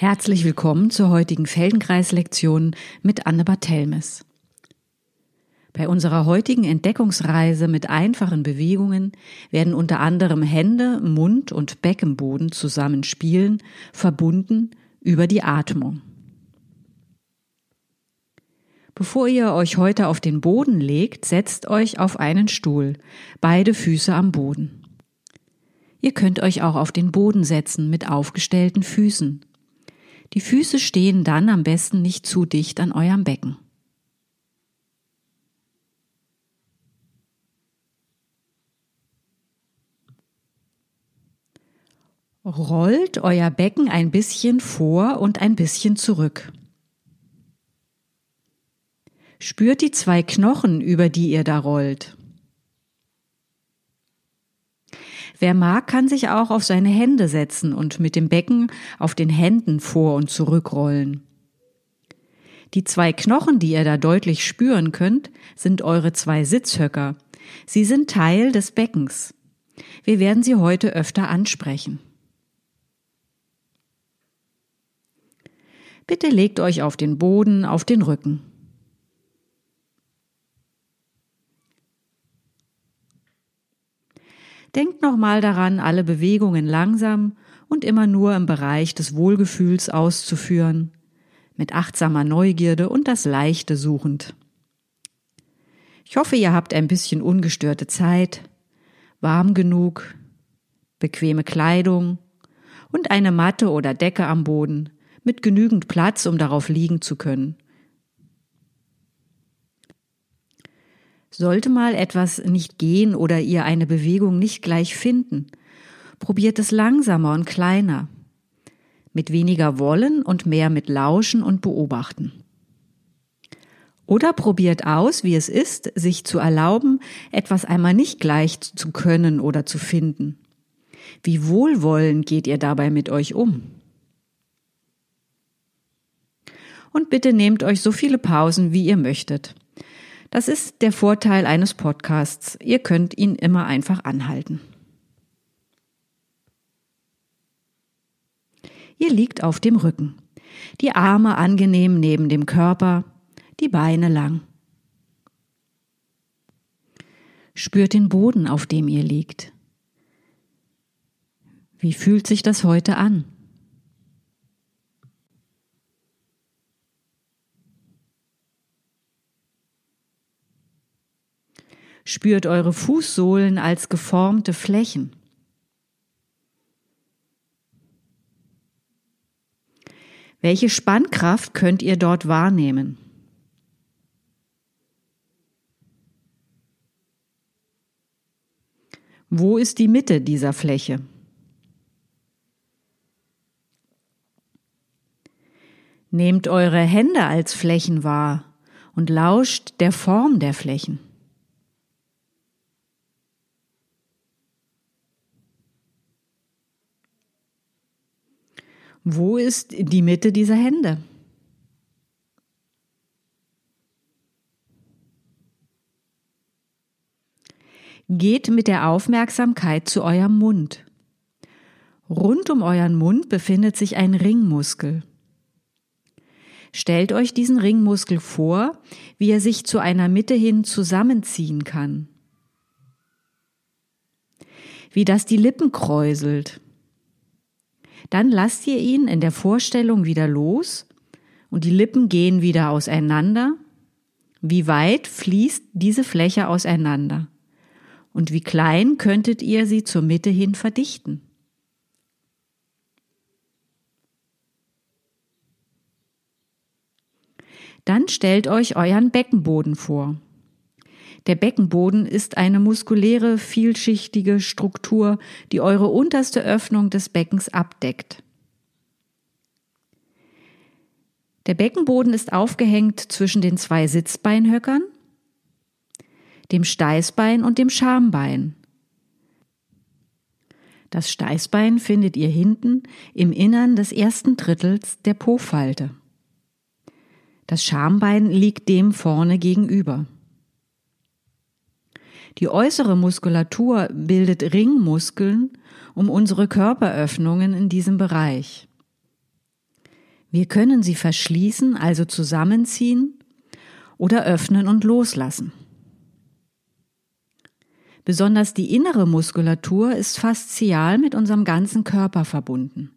Herzlich willkommen zur heutigen Feldenkreis-Lektion mit Anne Bartelmeß. Bei unserer heutigen Entdeckungsreise mit einfachen Bewegungen werden unter anderem Hände, Mund und Beckenboden zusammenspielen, verbunden über die Atmung. Bevor ihr euch heute auf den Boden legt, setzt euch auf einen Stuhl, beide Füße am Boden. Ihr könnt euch auch auf den Boden setzen mit aufgestellten Füßen. Die Füße stehen dann am besten nicht zu dicht an eurem Becken. Rollt euer Becken ein bisschen vor und ein bisschen zurück. Spürt die zwei Knochen, über die ihr da rollt. Wer mag, kann sich auch auf seine Hände setzen und mit dem Becken auf den Händen vor- und zurückrollen. Die zwei Knochen, die ihr da deutlich spüren könnt, sind eure zwei Sitzhöcker. Sie sind Teil des Beckens. Wir werden sie heute öfter ansprechen. Bitte legt euch auf den Boden, auf den Rücken. Denkt nochmal daran, alle Bewegungen langsam und immer nur im Bereich des Wohlgefühls auszuführen, mit achtsamer Neugierde und das Leichte suchend. Ich hoffe, ihr habt ein bisschen ungestörte Zeit, warm genug, bequeme Kleidung und eine Matte oder Decke am Boden mit genügend Platz, um darauf liegen zu können. Sollte mal etwas nicht gehen oder ihr eine Bewegung nicht gleich finden, probiert es langsamer und kleiner, mit weniger Wollen und mehr mit Lauschen und Beobachten. Oder probiert aus, wie es ist, sich zu erlauben, etwas einmal nicht gleich zu können oder zu finden. Wie wohlwollend geht ihr dabei mit euch um? Und bitte nehmt euch so viele Pausen, wie ihr möchtet. Das ist der Vorteil eines Podcasts. Ihr könnt ihn immer einfach anhalten. Ihr liegt auf dem Rücken. Die Arme angenehm neben dem Körper, die Beine lang. Spürt den Boden, auf dem ihr liegt. Wie fühlt sich das heute an? Spürt eure Fußsohlen als geformte Flächen. Welche Spannkraft könnt ihr dort wahrnehmen? Wo ist die Mitte dieser Fläche? Nehmt eure Hände als Flächen wahr und lauscht der Form der Flächen. Wo ist die Mitte dieser Hände? Geht mit der Aufmerksamkeit zu eurem Mund. Rund um euren Mund befindet sich ein Ringmuskel. Stellt euch diesen Ringmuskel vor, wie er sich zu einer Mitte hin zusammenziehen kann. Wie das die Lippen kräuselt. Dann lasst ihr ihn in der Vorstellung wieder los und die Lippen gehen wieder auseinander. Wie weit fließt diese Fläche auseinander? Und wie klein könntet ihr sie zur Mitte hin verdichten? Dann stellt euch euren Beckenboden vor. Der Beckenboden ist eine muskuläre, vielschichtige Struktur, die eure unterste Öffnung des Beckens abdeckt. Der Beckenboden ist aufgehängt zwischen den zwei Sitzbeinhöckern, dem Steißbein und dem Schambein. Das Steißbein findet ihr hinten im Innern des ersten Drittels der Po-Falte. Das Schambein liegt dem vorne gegenüber. Die äußere Muskulatur bildet Ringmuskeln um unsere Körperöffnungen in diesem Bereich. Wir können sie verschließen, also zusammenziehen oder öffnen und loslassen. Besonders die innere Muskulatur ist faszial mit unserem ganzen Körper verbunden.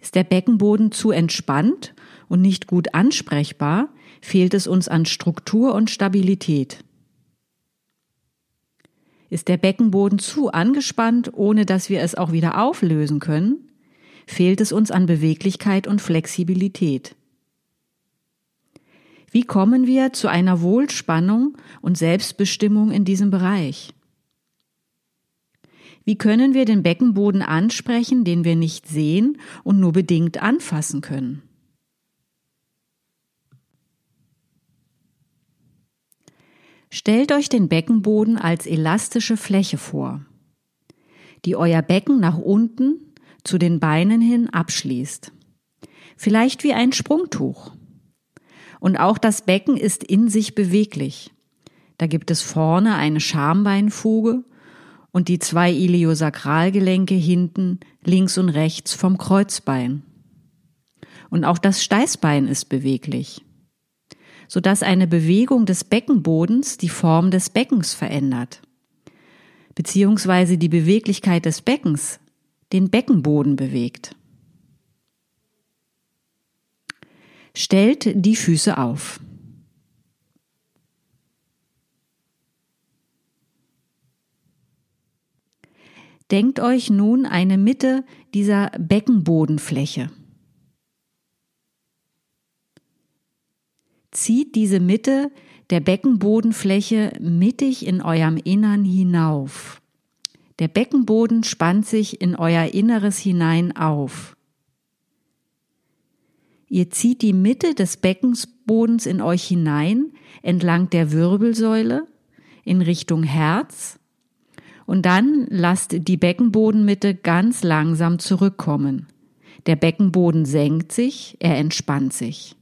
Ist der Beckenboden zu entspannt und nicht gut ansprechbar, fehlt es uns an Struktur und Stabilität. Ist der Beckenboden zu angespannt, ohne dass wir es auch wieder auflösen können, fehlt es uns an Beweglichkeit und Flexibilität. Wie kommen wir zu einer Wohlspannung und Selbstbestimmung in diesem Bereich? Wie können wir den Beckenboden ansprechen, den wir nicht sehen und nur bedingt anfassen können? Stellt euch den Beckenboden als elastische Fläche vor, die euer Becken nach unten zu den Beinen hin abschließt. Vielleicht wie ein Sprungtuch. Und auch das Becken ist in sich beweglich. Da gibt es vorne eine Schambeinfuge und die zwei Iliosakralgelenke hinten, links und rechts vom Kreuzbein. Und auch das Steißbein ist beweglich, sodass eine Bewegung des Beckenbodens die Form des Beckens verändert, beziehungsweise die Beweglichkeit des Beckens den Beckenboden bewegt. Stellt die Füße auf. Denkt euch nun eine Mitte dieser Beckenbodenfläche. Zieht diese Mitte der Beckenbodenfläche mittig in eurem Innern hinauf. Der Beckenboden spannt sich in euer Inneres hinein auf. Ihr zieht die Mitte des Beckenbodens in euch hinein, entlang der Wirbelsäule, in Richtung Herz, und dann lasst die Beckenbodenmitte ganz langsam zurückkommen. Der Beckenboden senkt sich, er entspannt sich.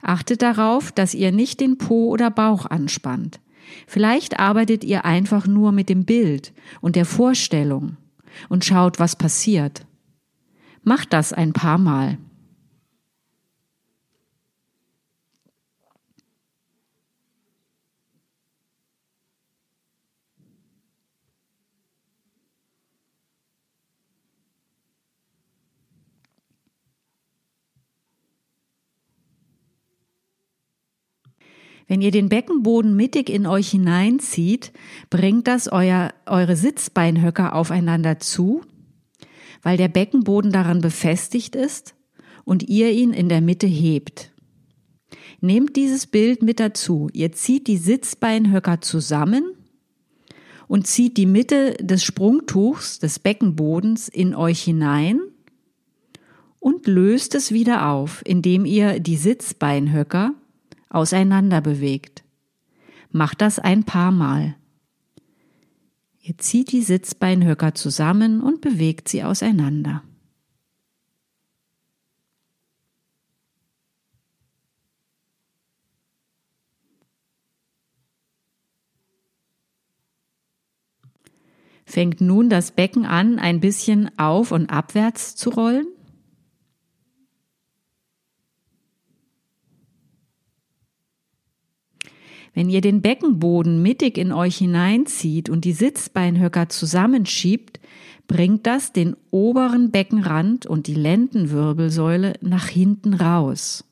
Achtet darauf, dass ihr nicht den Po oder Bauch anspannt. Vielleicht arbeitet ihr einfach nur mit dem Bild und der Vorstellung und schaut, was passiert. Macht das ein paar Mal. Wenn ihr den Beckenboden mittig in euch hineinzieht, bringt das eure Sitzbeinhöcker aufeinander zu, weil der Beckenboden daran befestigt ist und ihr ihn in der Mitte hebt. Nehmt dieses Bild mit dazu. Ihr zieht die Sitzbeinhöcker zusammen und zieht die Mitte des Sprungtuchs, des Beckenbodens, in euch hinein und löst es wieder auf, indem ihr die Sitzbeinhöcker auseinander bewegt. Macht das ein paar Mal. Ihr zieht die Sitzbeinhöcker zusammen und bewegt sie auseinander. Fängt nun das Becken an, ein bisschen auf und abwärts zu rollen. Wenn ihr den Beckenboden mittig in euch hineinzieht und die Sitzbeinhöcker zusammenschiebt, bringt das den oberen Beckenrand und die Lendenwirbelsäule nach hinten raus.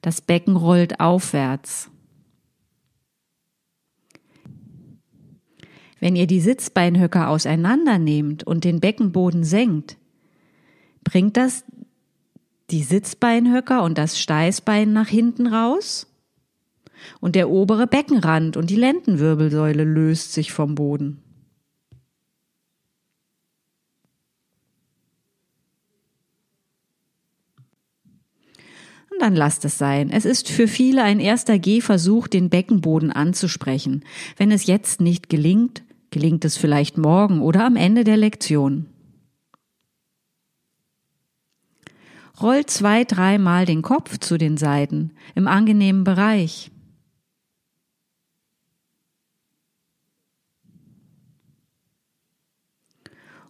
Das Becken rollt aufwärts. Wenn ihr die Sitzbeinhöcker auseinandernehmt und den Beckenboden senkt, bringt das die Sitzbeinhöcker und das Steißbein nach hinten raus. Und der obere Beckenrand und die Lendenwirbelsäule löst sich vom Boden. Und dann lasst es sein. Es ist für viele ein erster Gehversuch, den Beckenboden anzusprechen. Wenn es jetzt nicht gelingt, gelingt es vielleicht morgen oder am Ende der Lektion. Rollt 2-3 Mal den Kopf zu den Seiten im angenehmen Bereich.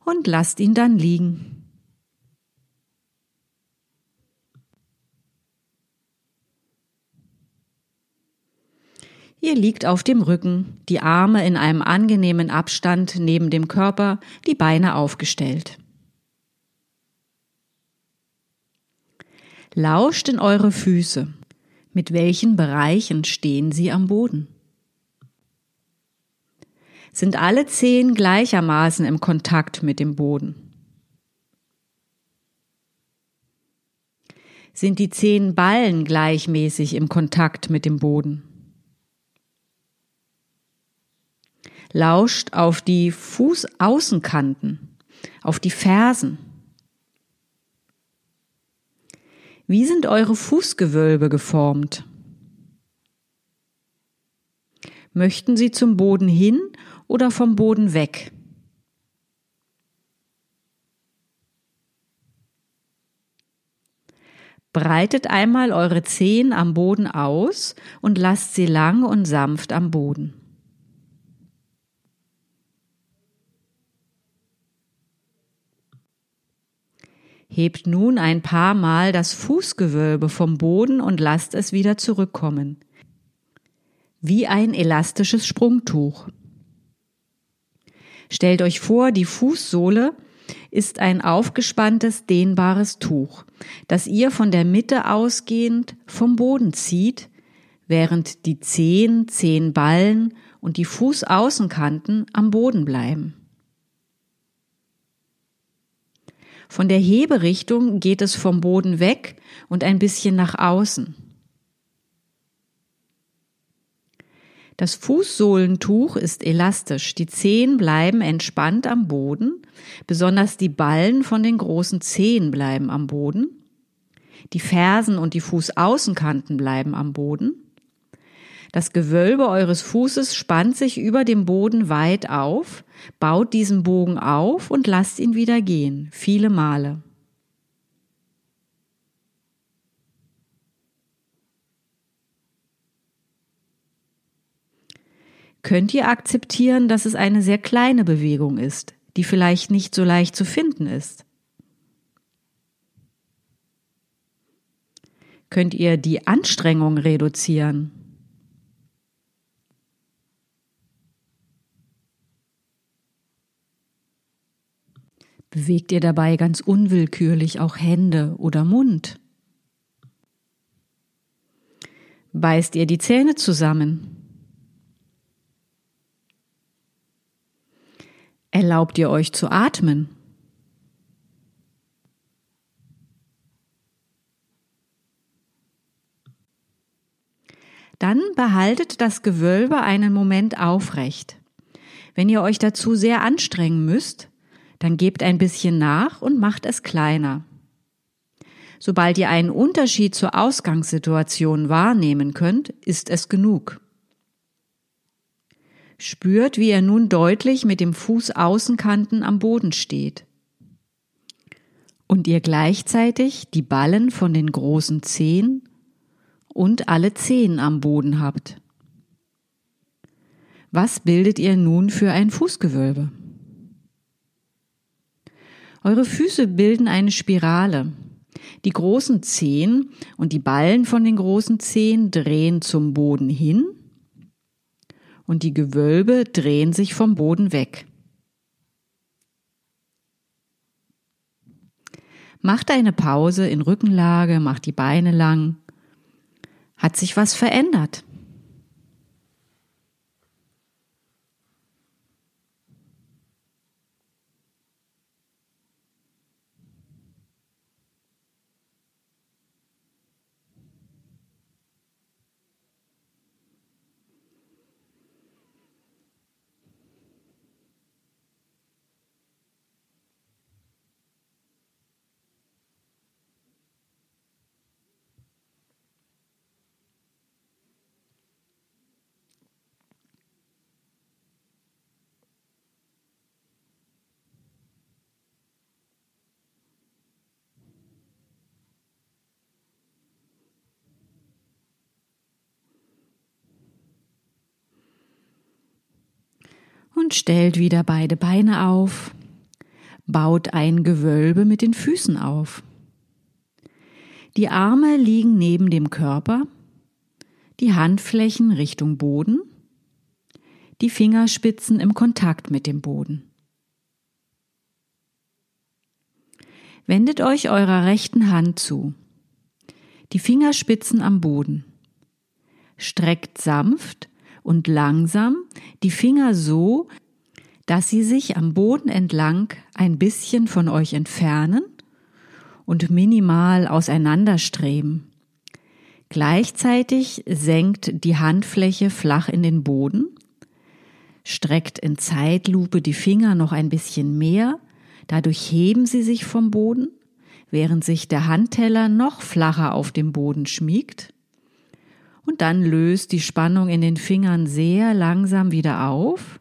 und lasst ihn dann liegen. Ihr liegt auf dem Rücken, die Arme in einem angenehmen Abstand neben dem Körper, die Beine aufgestellt. Lauscht in eure Füße. Mit welchen Bereichen stehen sie am Boden? Sind alle Zehen gleichermaßen im Kontakt mit dem Boden? Sind die Zehenballen gleichmäßig im Kontakt mit dem Boden? Lauscht auf die Fußaußenkanten, auf die Fersen. Wie sind eure Fußgewölbe geformt? Möchten sie zum Boden hin oder vom Boden weg? Breitet einmal eure Zehen am Boden aus und lasst sie lang und sanft am Boden. Hebt nun ein paar Mal das Fußgewölbe vom Boden und lasst es wieder zurückkommen. Wie ein elastisches Sprungtuch. Stellt euch vor, die Fußsohle ist ein aufgespanntes, dehnbares Tuch, das ihr von der Mitte ausgehend vom Boden zieht, während die Zehen, Zehenballen und die Fußaußenkanten am Boden bleiben. Von der Heberichtung geht es vom Boden weg und ein bisschen nach außen. Das Fußsohlentuch ist elastisch, die Zehen bleiben entspannt am Boden, besonders die Ballen von den großen Zehen bleiben am Boden, die Fersen und die Fußaußenkanten bleiben am Boden. Das Gewölbe eures Fußes spannt sich über dem Boden weit auf, baut diesen Bogen auf und lasst ihn wieder gehen, viele Male. Könnt ihr akzeptieren, dass es eine sehr kleine Bewegung ist, die vielleicht nicht so leicht zu finden ist? Könnt ihr die Anstrengung reduzieren? Bewegt ihr dabei ganz unwillkürlich auch Hände oder Mund? Beißt ihr die Zähne zusammen? Erlaubt ihr euch zu atmen? Dann behaltet das Gewölbe einen Moment aufrecht. Wenn ihr euch dazu sehr anstrengen müsst, dann gebt ein bisschen nach und macht es kleiner. Sobald ihr einen Unterschied zur Ausgangssituation wahrnehmen könnt, ist es genug. Spürt, wie ihr nun deutlich mit dem Fußaußenkanten am Boden steht und ihr gleichzeitig die Ballen von den großen Zehen und alle Zehen am Boden habt. Was bildet ihr nun für ein Fußgewölbe? Eure Füße bilden eine Spirale. Die großen Zehen und die Ballen von den großen Zehen drehen zum Boden hin und die Gewölbe drehen sich vom Boden weg. Macht eine Pause in Rückenlage, macht die Beine lang. Hat sich was verändert? Und stellt wieder beide Beine auf. baut ein Gewölbe mit den Füßen auf. Die Arme liegen neben dem Körper, die Handflächen Richtung Boden, die Fingerspitzen im Kontakt mit dem Boden. Wendet euch eurer rechten Hand zu, die Fingerspitzen am Boden. Streckt sanft und langsam die Finger so, dass sie sich am Boden entlang ein bisschen von euch entfernen und minimal auseinanderstreben. Gleichzeitig senkt die Handfläche flach in den Boden, streckt in Zeitlupe die Finger noch ein bisschen mehr, dadurch heben sie sich vom Boden, während sich der Handteller noch flacher auf dem Boden schmiegt. Und dann löst die Spannung in den Fingern sehr langsam wieder auf.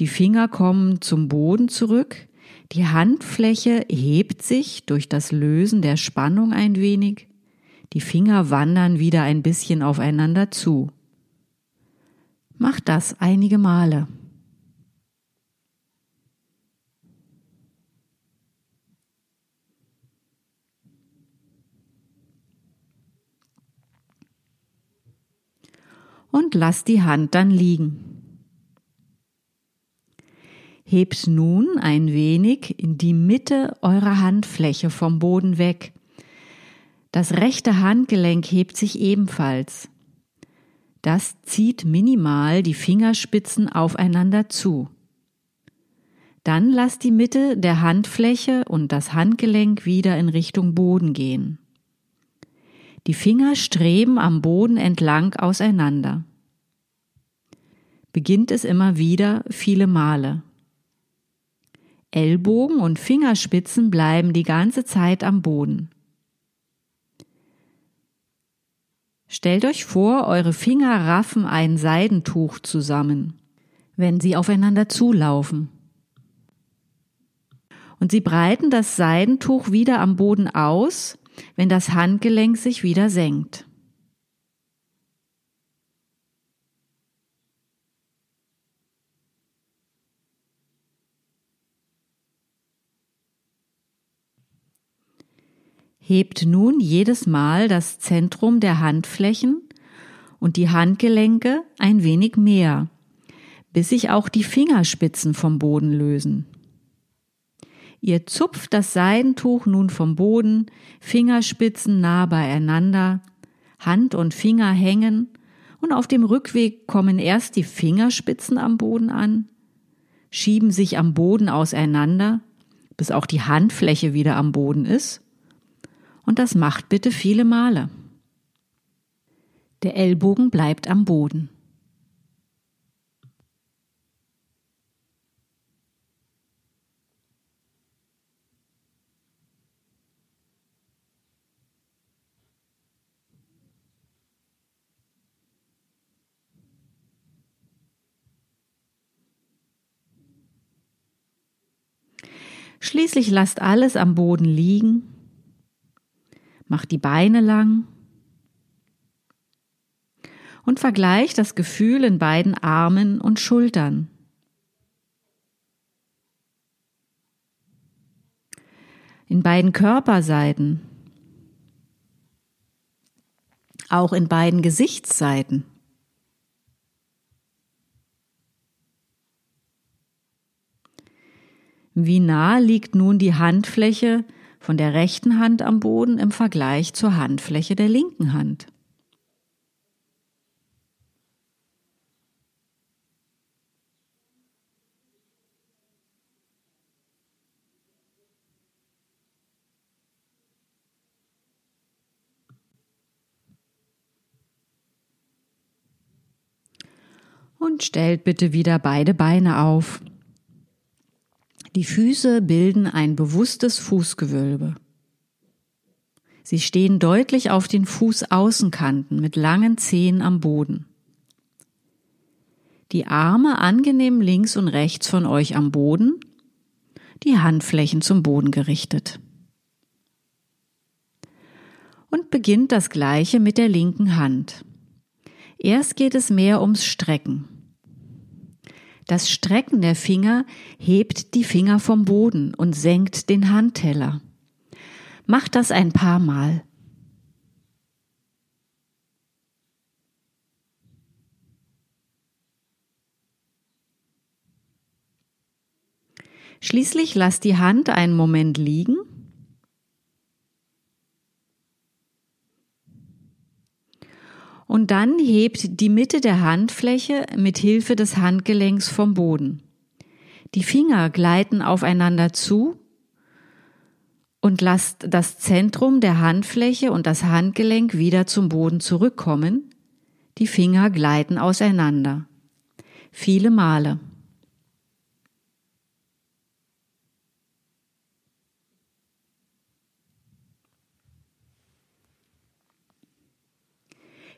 Die Finger kommen zum Boden zurück. Die Handfläche hebt sich durch das Lösen der Spannung ein wenig. Die Finger wandern wieder ein bisschen aufeinander zu. Macht das einige Male. Und lasst die Hand dann liegen. Hebt nun ein wenig in die Mitte eurer Handfläche vom Boden weg. Das rechte Handgelenk hebt sich ebenfalls. Das zieht minimal die Fingerspitzen aufeinander zu. Dann lasst die Mitte der Handfläche und das Handgelenk wieder in Richtung Boden gehen. Die Finger streben am Boden entlang auseinander. Beginnt es immer wieder viele Male. Ellbogen und Fingerspitzen bleiben die ganze Zeit am Boden. Stellt euch vor, eure Finger raffen ein Seidentuch zusammen, wenn sie aufeinander zulaufen. Und sie breiten das Seidentuch wieder am Boden aus, wenn das Handgelenk sich wieder senkt. Hebt nun jedes Mal das Zentrum der Handflächen und die Handgelenke ein wenig mehr, bis sich auch die Fingerspitzen vom Boden lösen. Ihr zupft das Seidentuch nun vom Boden, Fingerspitzen nah beieinander, Hand und Finger hängen und auf dem Rückweg kommen erst die Fingerspitzen am Boden an, schieben sich am Boden auseinander, bis auch die Handfläche wieder am Boden ist. Und das macht bitte viele Male. Der Ellbogen bleibt am Boden. Schließlich lasst alles am Boden liegen, macht die Beine lang und vergleicht das Gefühl in beiden Armen und Schultern. In beiden Körperseiten, auch in beiden Gesichtsseiten. Wie nah liegt nun die Handfläche von der rechten Hand am Boden im Vergleich zur Handfläche der linken Hand? Und stellt bitte wieder beide Beine auf. Die Füße bilden ein bewusstes Fußgewölbe. Sie stehen deutlich auf den Fußaußenkanten mit langen Zehen am Boden. Die Arme angenehm links und rechts von euch am Boden, die Handflächen zum Boden gerichtet. Und beginnt das Gleiche mit der linken Hand. Erst geht es mehr ums Strecken. Das Strecken der Finger hebt die Finger vom Boden und senkt den Handteller. Mach das ein paar Mal. Schließlich lass die Hand einen Moment liegen und dann hebt die Mitte der Handfläche mit Hilfe des Handgelenks vom Boden. Die Finger gleiten aufeinander zu und lasst das Zentrum der Handfläche und das Handgelenk wieder zum Boden zurückkommen. Die Finger gleiten auseinander. Viele Male.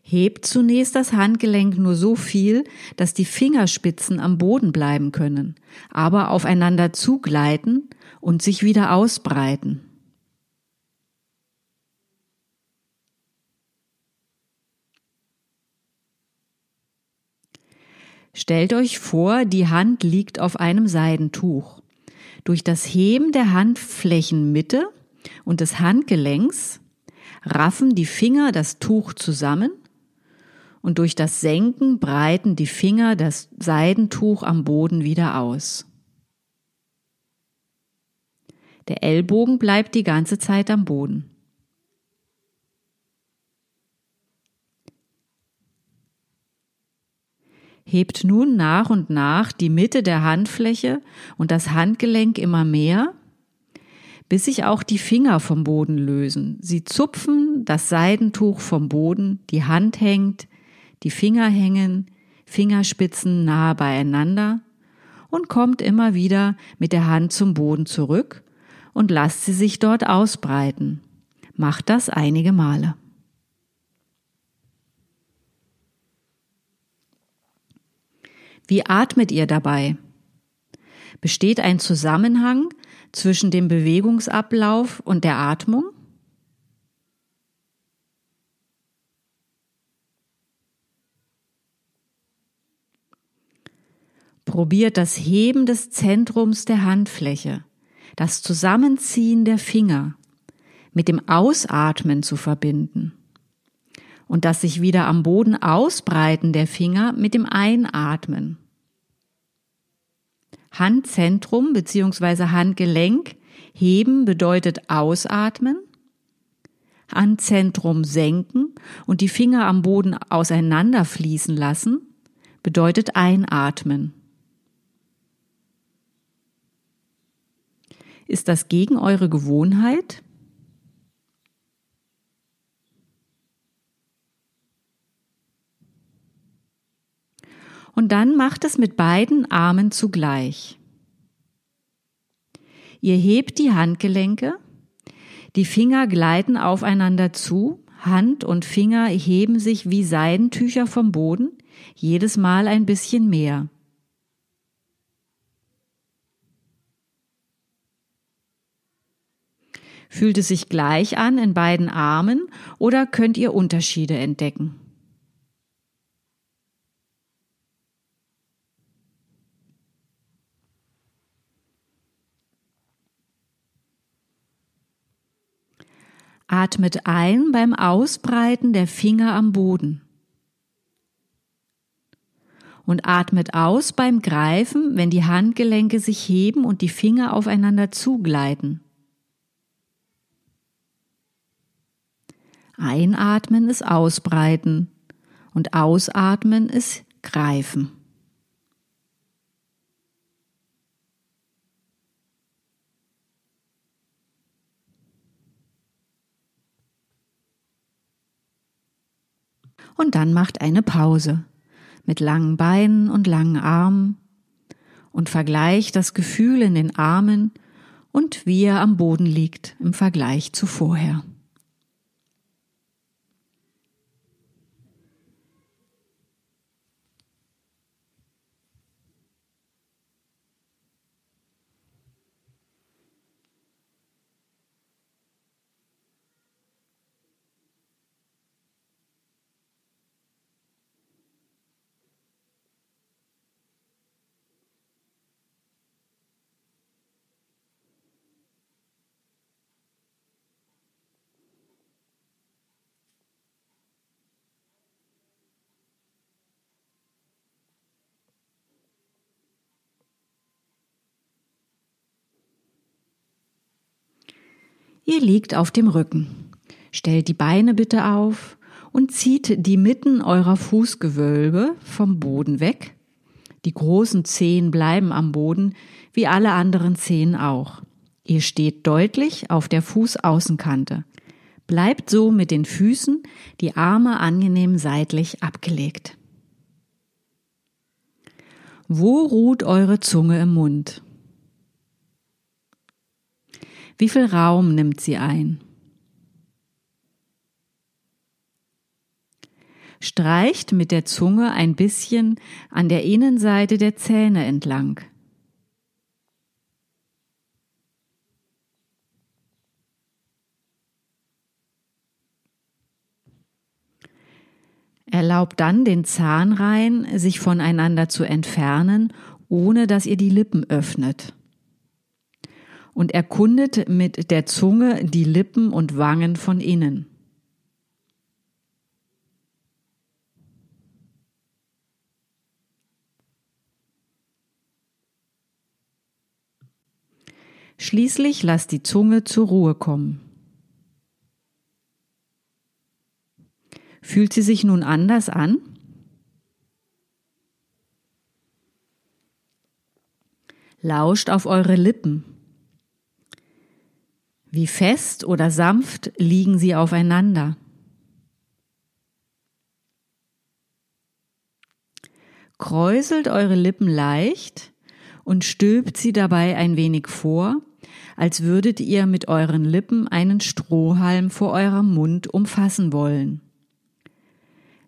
Hebt zunächst das Handgelenk nur so viel, dass die Fingerspitzen am Boden bleiben können, aber aufeinander zugleiten und sich wieder ausbreiten. Stellt euch vor, die Hand liegt auf einem Seidentuch. Durch das Heben der Handflächenmitte und des Handgelenks raffen die Finger das Tuch zusammen. Und durch das Senken breiten die Finger das Seidentuch am Boden wieder aus. Der Ellbogen bleibt die ganze Zeit am Boden. Hebt nun nach und nach die Mitte der Handfläche und das Handgelenk immer mehr, bis sich auch die Finger vom Boden lösen. Sie zupfen das Seidentuch vom Boden, die Hand hängt, die Finger hängen, Fingerspitzen nahe beieinander und kommt immer wieder mit der Hand zum Boden zurück und lasst sie sich dort ausbreiten. Macht das einige Male. Wie atmet ihr dabei? Besteht ein Zusammenhang zwischen dem Bewegungsablauf und der Atmung? Probiert das Heben des Zentrums der Handfläche, das Zusammenziehen der Finger mit dem Ausatmen zu verbinden und das sich wieder am Boden ausbreiten der Finger mit dem Einatmen. Handzentrum bzw. Handgelenk heben bedeutet ausatmen, Handzentrum senken und die Finger am Boden auseinanderfließen lassen bedeutet einatmen. Ist das gegen eure Gewohnheit? Und dann macht es mit beiden Armen zugleich. Ihr hebt die Handgelenke, die Finger gleiten aufeinander zu, Hand und Finger heben sich wie Seidentücher vom Boden, jedes Mal ein bisschen mehr. Fühlt es sich gleich an in beiden Armen oder könnt ihr Unterschiede entdecken? Atmet ein beim Ausbreiten der Finger am Boden und atmet aus beim Greifen, wenn die Handgelenke sich heben und die Finger aufeinander zugleiten. Einatmen ist ausbreiten und ausatmen ist greifen. Und dann macht eine Pause mit langen Beinen und langen Armen und vergleicht das Gefühl in den Armen und wie er am Boden liegt im Vergleich zu vorher. Ihr liegt auf dem Rücken. Stellt die Beine bitte auf und zieht die Mitten eurer Fußgewölbe vom Boden weg. Die großen Zehen bleiben am Boden, wie alle anderen Zehen auch. Ihr steht deutlich auf der Fußaußenkante. Bleibt so mit den Füßen, die Arme angenehm seitlich abgelegt. Wo ruht eure Zunge im Mund? Wie viel Raum nimmt sie ein? Streicht mit der Zunge ein bisschen an der Innenseite der Zähne entlang. Erlaubt dann den Zahnreihen, sich voneinander zu entfernen, ohne dass ihr die Lippen öffnet. Und erkundet mit der Zunge die Lippen und Wangen von innen. Schließlich lasst die Zunge zur Ruhe kommen. Fühlt sie sich nun anders an? Lauscht auf eure Lippen. Wie fest oder sanft liegen sie aufeinander? Kräuselt eure Lippen leicht und stülpt sie dabei ein wenig vor, als würdet ihr mit euren Lippen einen Strohhalm vor eurem Mund umfassen wollen.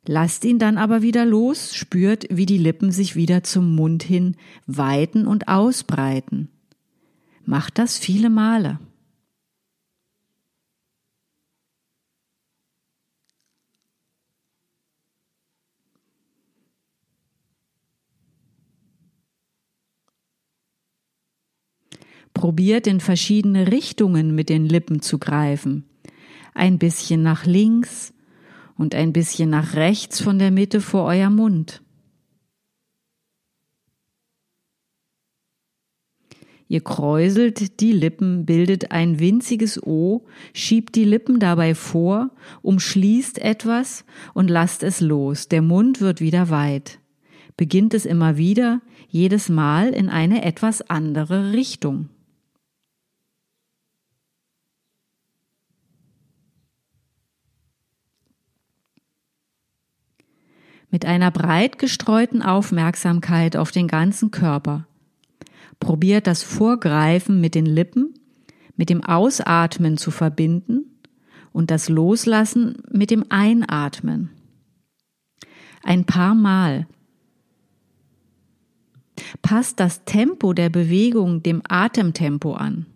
Lasst ihn dann aber wieder los, spürt, wie die Lippen sich wieder zum Mund hin weiten und ausbreiten. Macht das viele Male. Probiert in verschiedene Richtungen mit den Lippen zu greifen. Ein bisschen nach links und ein bisschen nach rechts von der Mitte vor euer Mund. Ihr kräuselt die Lippen, bildet ein winziges O, schiebt die Lippen dabei vor, umschließt etwas und lasst es los. Der Mund wird wieder weit. Beginnt es immer wieder, jedes Mal in eine etwas andere Richtung. Mit einer breit gestreuten Aufmerksamkeit auf den ganzen Körper. Probiert das Vorgreifen mit den Lippen, mit dem Ausatmen zu verbinden und das Loslassen mit dem Einatmen. Ein paar Mal. Passt das Tempo der Bewegung dem Atemtempo an.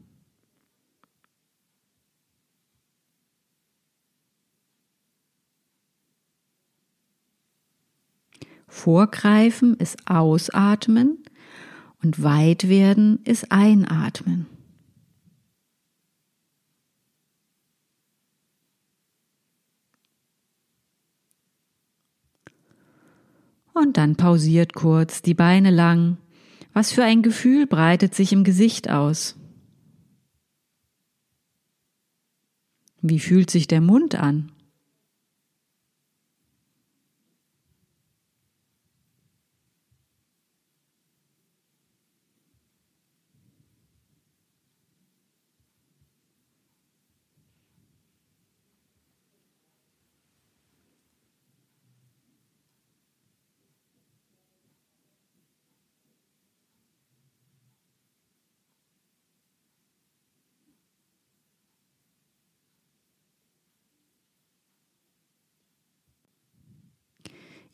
Vorgreifen ist Ausatmen und weit werden ist Einatmen. Und dann pausiert kurz, die Beine lang. Was für ein Gefühl breitet sich im Gesicht aus? Wie fühlt sich der Mund an?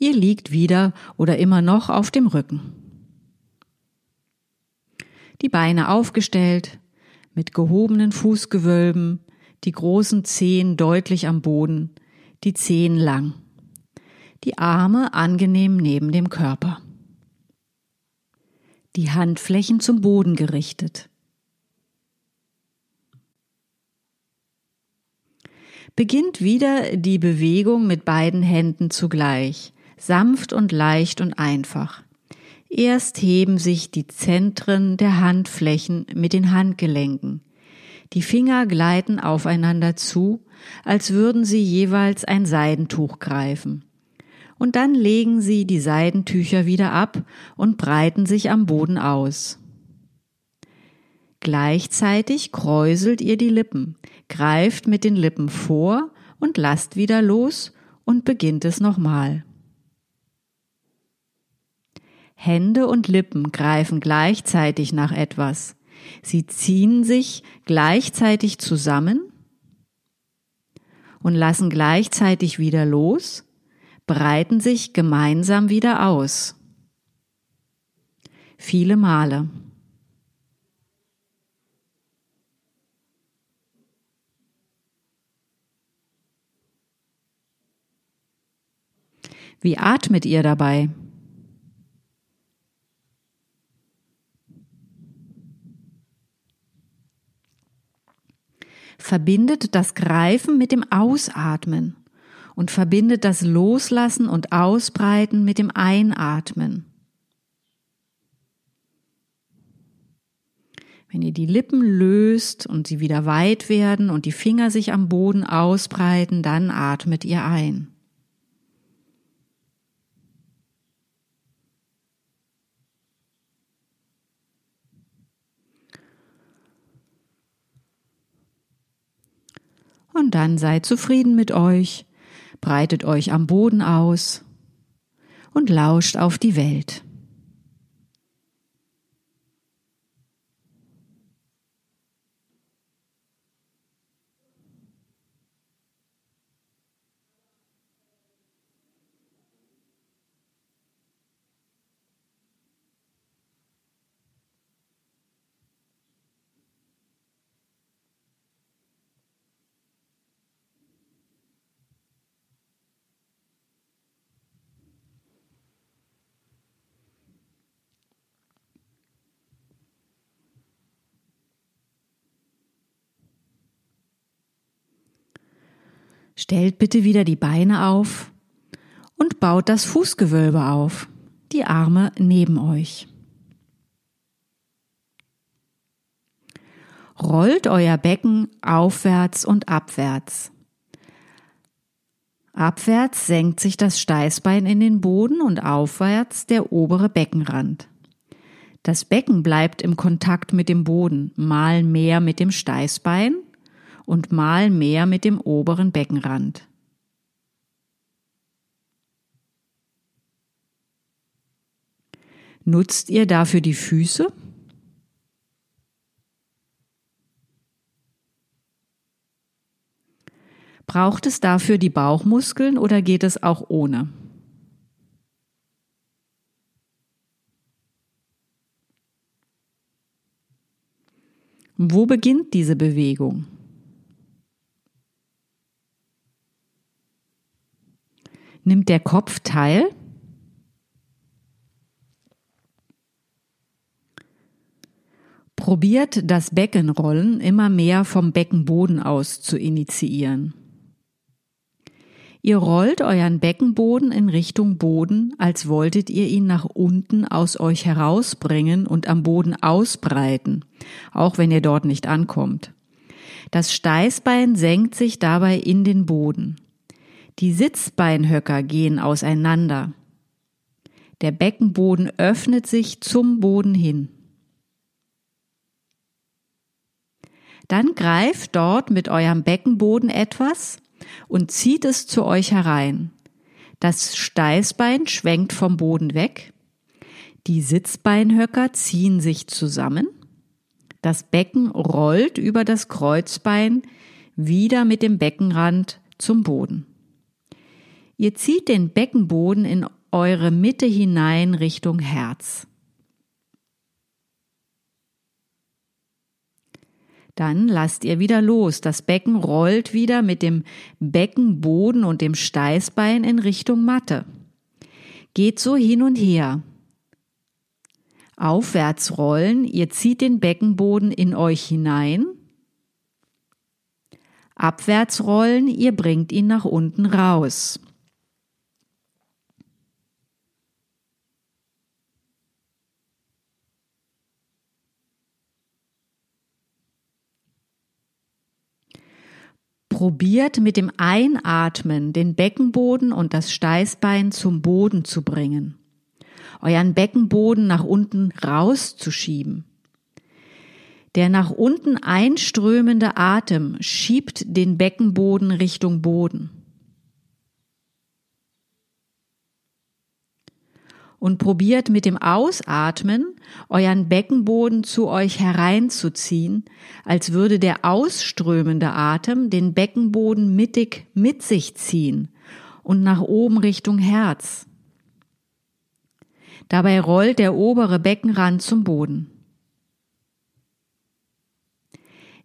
Ihr liegt wieder oder immer noch auf dem Rücken. Die Beine aufgestellt, mit gehobenen Fußgewölben, die großen Zehen deutlich am Boden, die Zehen lang. Die Arme angenehm neben dem Körper. Die Handflächen zum Boden gerichtet. Beginnt wieder die Bewegung mit beiden Händen zugleich. Sanft und leicht und einfach. Erst heben sich die Zentren der Handflächen mit den Handgelenken. Die Finger gleiten aufeinander zu, als würden sie jeweils ein Seidentuch greifen. Und dann legen sie die Seidentücher wieder ab und breiten sich am Boden aus. Gleichzeitig kräuselt ihr die Lippen, greift mit den Lippen vor und lasst wieder los und beginnt es nochmal. Hände und Lippen greifen gleichzeitig nach etwas. Sie ziehen sich gleichzeitig zusammen und lassen gleichzeitig wieder los, breiten sich gemeinsam wieder aus. Viele Male. Wie atmet ihr dabei? Verbindet das Greifen mit dem Ausatmen und verbindet das Loslassen und Ausbreiten mit dem Einatmen. Wenn ihr die Lippen löst und sie wieder weit werden und die Finger sich am Boden ausbreiten, dann atmet ihr ein. Und dann seid zufrieden mit euch, breitet euch am Boden aus und lauscht auf die Welt. Stellt bitte wieder die Beine auf und baut das Fußgewölbe auf, die Arme neben euch. Rollt euer Becken aufwärts und abwärts. Abwärts senkt sich das Steißbein in den Boden und aufwärts der obere Beckenrand. Das Becken bleibt im Kontakt mit dem Boden, mal mehr mit dem Steißbein und mal mehr mit dem oberen Beckenrand. Nutzt ihr dafür die Füße? Braucht es dafür die Bauchmuskeln oder geht es auch ohne? Wo beginnt diese Bewegung? Nimmt der Kopf teil? Probiert das Beckenrollen immer mehr vom Beckenboden aus zu initiieren. Ihr rollt euren Beckenboden in Richtung Boden, als wolltet ihr ihn nach unten aus euch herausbringen und am Boden ausbreiten, auch wenn ihr dort nicht ankommt. Das Steißbein senkt sich dabei in den Boden. Die Sitzbeinhöcker gehen auseinander. Der Beckenboden öffnet sich zum Boden hin. Dann greift dort mit eurem Beckenboden etwas und zieht es zu euch herein. Das Steißbein schwenkt vom Boden weg. Die Sitzbeinhöcker ziehen sich zusammen. Das Becken rollt über das Kreuzbein wieder mit dem Beckenrand zum Boden. Ihr zieht den Beckenboden in eure Mitte hinein Richtung Herz. Dann lasst ihr wieder los. Das Becken rollt wieder mit dem Beckenboden und dem Steißbein in Richtung Matte. Geht so hin und her. Aufwärts rollen. Ihr zieht den Beckenboden in euch hinein. Abwärts rollen. Ihr bringt ihn nach unten raus. probiert, mit dem Einatmen den Beckenboden und das Steißbein zum Boden zu bringen. Euren Beckenboden nach unten rauszuschieben. Der nach unten einströmende Atem schiebt den Beckenboden Richtung Boden. Und probiert mit dem Ausatmen euren Beckenboden zu euch hereinzuziehen, als würde der ausströmende Atem den Beckenboden mittig mit sich ziehen und nach oben Richtung Herz. Dabei rollt der obere Beckenrand zum Boden.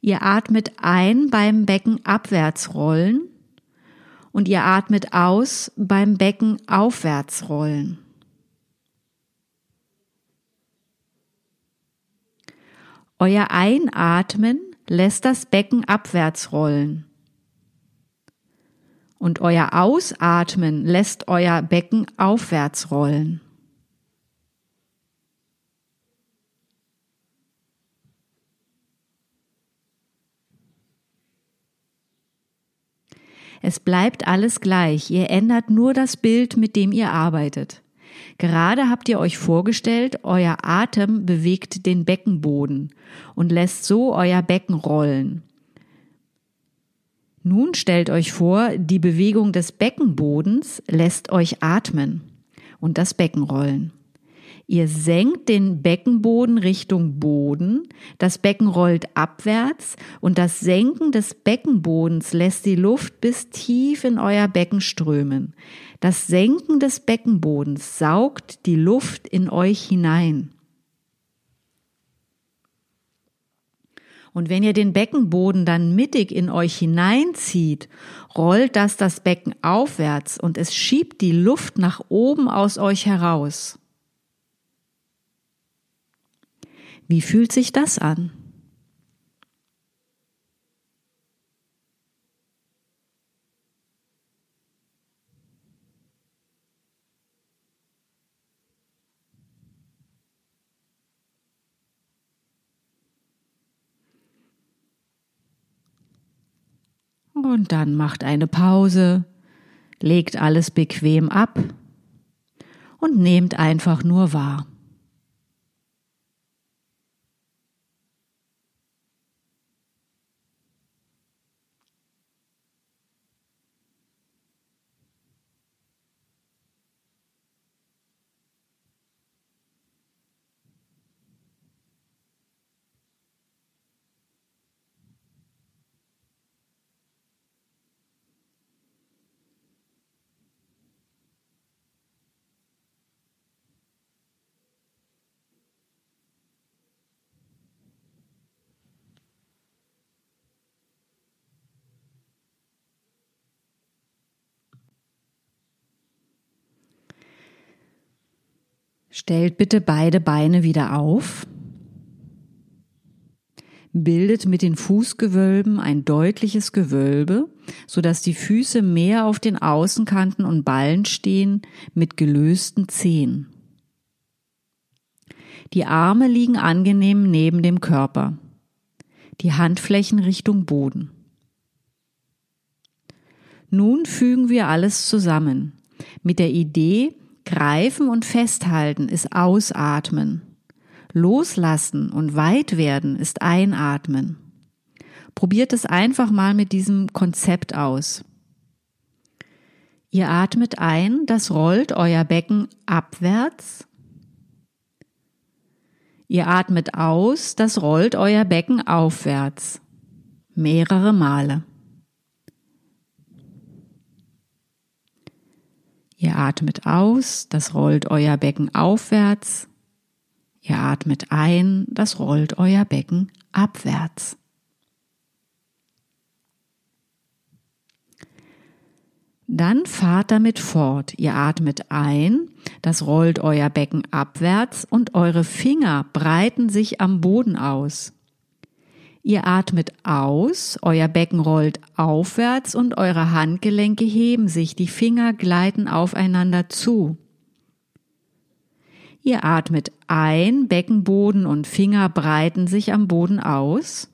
Ihr atmet ein beim Becken abwärts rollen und ihr atmet aus beim Becken aufwärts rollen. Euer Einatmen lässt das Becken abwärts rollen und euer Ausatmen lässt euer Becken aufwärts rollen. Es bleibt alles gleich, ihr ändert nur das Bild, mit dem ihr arbeitet. Gerade habt ihr euch vorgestellt, euer Atem bewegt den Beckenboden und lässt so euer Becken rollen. Nun stellt euch vor, die Bewegung des Beckenbodens lässt euch atmen und das Becken rollen. Ihr senkt den Beckenboden Richtung Boden, das Becken rollt abwärts und das Senken des Beckenbodens lässt die Luft bis tief in euer Becken strömen. Das Senken des Beckenbodens saugt die Luft in euch hinein. Und wenn ihr den Beckenboden dann mittig in euch hineinzieht, rollt das Becken aufwärts und es schiebt die Luft nach oben aus euch heraus. Wie fühlt sich das an? Und dann macht eine Pause, legt alles bequem ab und nehmt einfach nur wahr. Stellt bitte beide Beine wieder auf. Bildet mit den Fußgewölben ein deutliches Gewölbe, sodass die Füße mehr auf den Außenkanten und Ballen stehen mit gelösten Zehen. Die Arme liegen angenehm neben dem Körper. Die Handflächen Richtung Boden. Nun fügen wir alles zusammen mit der Idee, Greifen und Festhalten ist Ausatmen. Loslassen und weit werden ist Einatmen. Probiert es einfach mal mit diesem Konzept aus. Ihr atmet ein, das rollt euer Becken abwärts. Ihr atmet aus, das rollt euer Becken aufwärts. Mehrere Male. Ihr atmet aus, das rollt euer Becken aufwärts. Ihr atmet ein, das rollt euer Becken abwärts. Dann fahrt damit fort. Ihr atmet ein, das rollt euer Becken abwärts und eure Finger breiten sich am Boden aus. Ihr atmet aus, euer Becken rollt aufwärts und eure Handgelenke heben sich, die Finger gleiten aufeinander zu. Ihr atmet ein, Beckenboden und Finger breiten sich am Boden aus.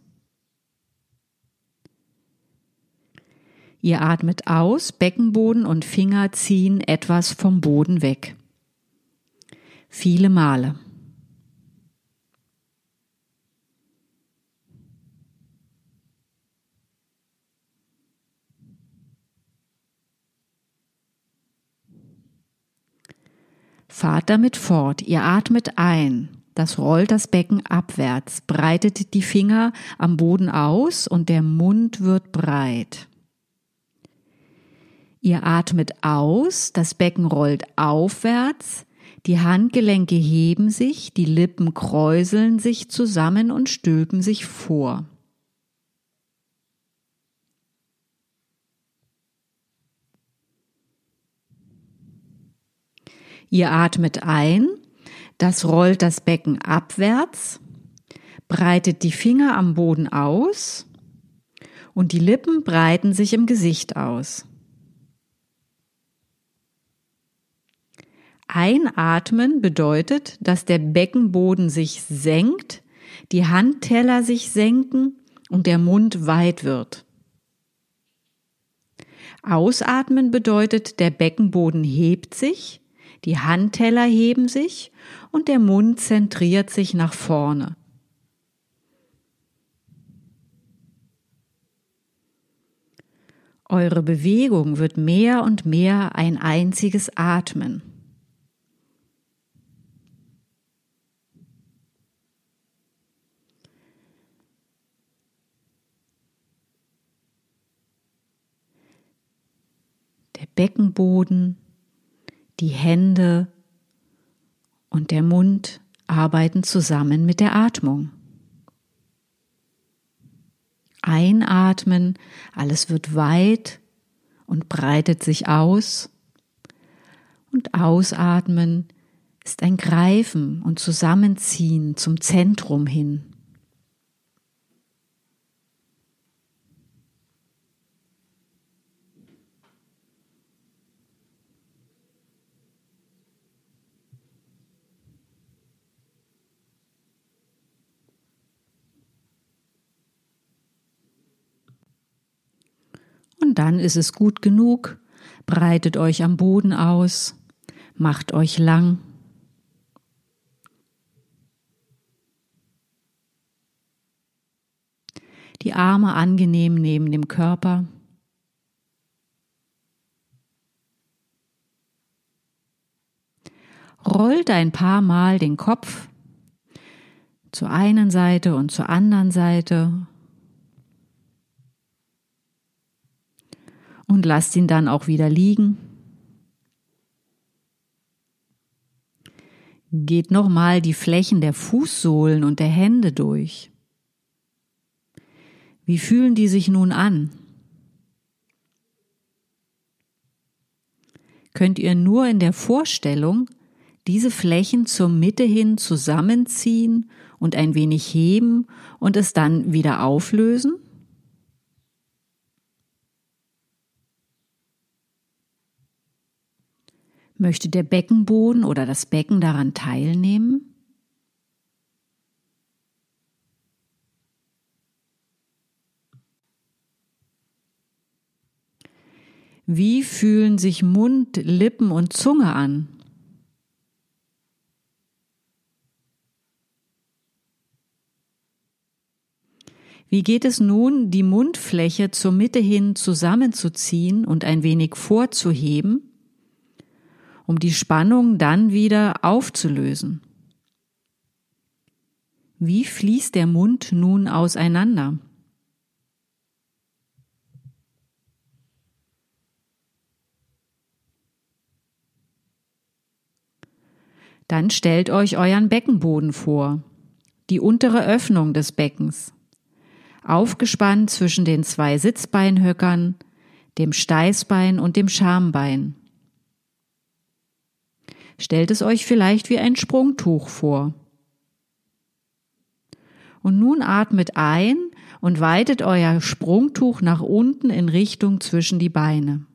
Ihr atmet aus, Beckenboden und Finger ziehen etwas vom Boden weg. Viele Male. Fahrt damit fort. Ihr atmet ein. Das rollt das Becken abwärts, breitet die Finger am Boden aus und der Mund wird breit. Ihr atmet aus, das Becken rollt aufwärts, die Handgelenke heben sich, die Lippen kräuseln sich zusammen und stülpen sich vor. Ihr atmet ein, das rollt das Becken abwärts, breitet die Finger am Boden aus und die Lippen breiten sich im Gesicht aus. Einatmen bedeutet, dass der Beckenboden sich senkt, die Handteller sich senken und der Mund weit wird. Ausatmen bedeutet, der Beckenboden hebt sich, die Handteller heben sich und der Mund zentriert sich nach vorne. Eure Bewegung wird mehr und mehr ein einziges Atmen. Der Beckenboden, die Hände und der Mund arbeiten zusammen mit der Atmung. Einatmen, alles wird weit und breitet sich aus. Und ausatmen ist ein Greifen und Zusammenziehen zum Zentrum hin. Und dann ist es gut genug, breitet euch am Boden aus, macht euch lang. Die Arme angenehm neben dem Körper. Rollt ein paar Mal den Kopf zur einen Seite und zur anderen Seite. Und lasst ihn dann auch wieder liegen. Geht nochmal die Flächen der Fußsohlen und der Hände durch. Wie fühlen die sich nun an? Könnt ihr nur in der Vorstellung diese Flächen zur Mitte hin zusammenziehen und ein wenig heben und es dann wieder auflösen? Möchte der Beckenboden oder das Becken daran teilnehmen? Wie fühlen sich Mund, Lippen und Zunge an? Wie geht es nun, die Mundfläche zur Mitte hin zusammenzuziehen und ein wenig vorzuheben, um die Spannung dann wieder aufzulösen? Wie fließt der Mund nun auseinander? Dann stellt euch euren Beckenboden vor, die untere Öffnung des Beckens, aufgespannt zwischen den zwei Sitzbeinhöckern, dem Steißbein und dem Schambein. Stellt es euch vielleicht wie ein Sprungtuch vor. Und nun atmet ein und weitet euer Sprungtuch nach unten in Richtung zwischen die Beine.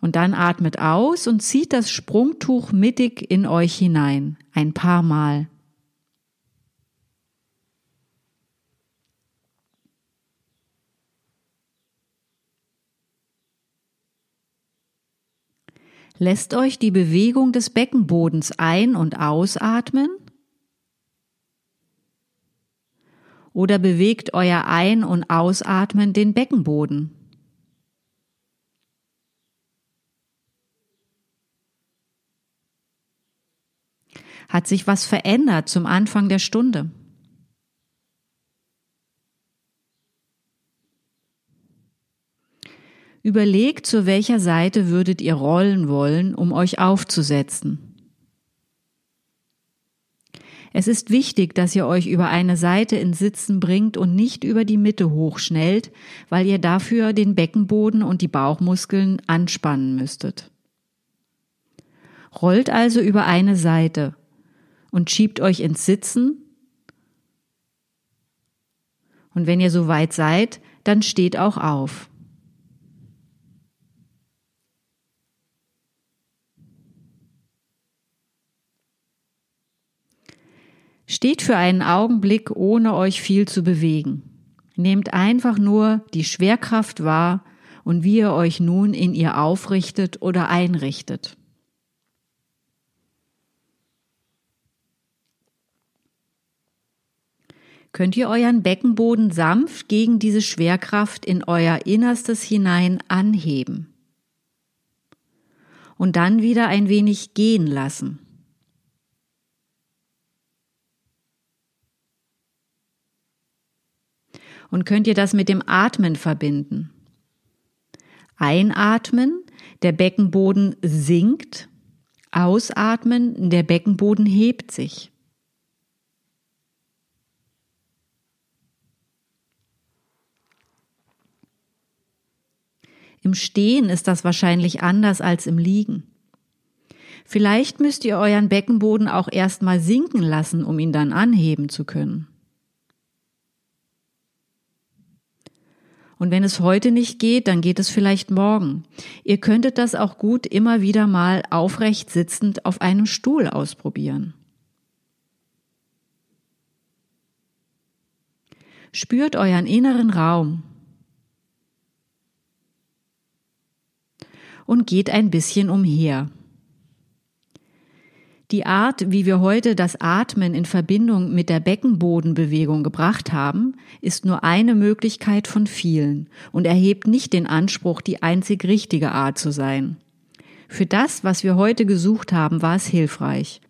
Und dann atmet aus und zieht das Sprungtuch mittig in euch hinein, ein paar Mal. Lässt euch die Bewegung des Beckenbodens ein- und ausatmen? Oder bewegt euer Ein- und Ausatmen den Beckenboden? Hat sich was verändert zum Anfang der Stunde? Überlegt, zu welcher Seite würdet ihr rollen wollen, um euch aufzusetzen. Es ist wichtig, dass ihr euch über eine Seite ins Sitzen bringt und nicht über die Mitte hochschnellt, weil ihr dafür den Beckenboden und die Bauchmuskeln anspannen müsstet. Rollt also über eine Seite und schiebt euch ins Sitzen. Und wenn ihr soweit seid, dann steht auch auf. Steht für einen Augenblick, ohne euch viel zu bewegen. Nehmt einfach nur die Schwerkraft wahr und wie ihr euch nun in ihr aufrichtet oder einrichtet. Könnt ihr euren Beckenboden sanft gegen diese Schwerkraft in euer Innerstes hinein anheben und dann wieder ein wenig gehen lassen. Und könnt ihr das mit dem Atmen verbinden. Einatmen, der Beckenboden sinkt. Ausatmen, der Beckenboden hebt sich. Im Stehen ist das wahrscheinlich anders als im Liegen. Vielleicht müsst ihr euren Beckenboden auch erstmal sinken lassen, um ihn dann anheben zu können. Und wenn es heute nicht geht, dann geht es vielleicht morgen. Ihr könntet das auch gut immer wieder mal aufrecht sitzend auf einem Stuhl ausprobieren. Spürt euren inneren Raum und geht ein bisschen umher. Die Art, wie wir heute das Atmen in Verbindung mit der Beckenbodenbewegung gebracht haben, ist nur eine Möglichkeit von vielen und erhebt nicht den Anspruch, die einzig richtige Art zu sein. Für das, was wir heute gesucht haben, war es hilfreich.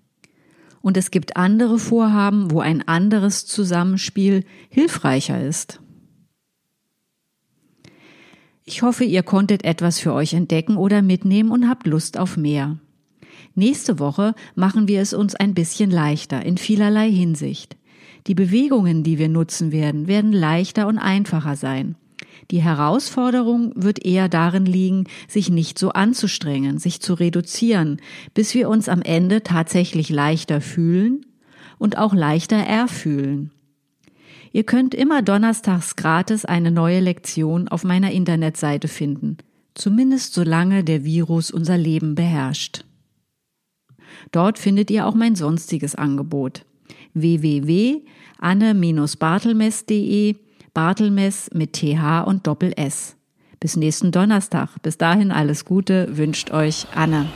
Und es gibt andere Vorhaben, wo ein anderes Zusammenspiel hilfreicher ist. Ich hoffe, ihr konntet etwas für euch entdecken oder mitnehmen und habt Lust auf mehr. Nächste Woche machen wir es uns ein bisschen leichter, in vielerlei Hinsicht. Die Bewegungen, die wir nutzen werden, werden leichter und einfacher sein. Die Herausforderung wird eher darin liegen, sich nicht so anzustrengen, sich zu reduzieren, bis wir uns am Ende tatsächlich leichter fühlen und auch leichter erfühlen. Ihr könnt immer donnerstags gratis eine neue Lektion auf meiner Internetseite finden, zumindest solange der Virus unser Leben beherrscht. Dort findet ihr auch mein sonstiges Angebot. www.anne-bartelmeß.de, Bartelmeß mit TH und Doppel-S. Bis nächsten Donnerstag. Bis dahin alles Gute, wünscht euch Anne.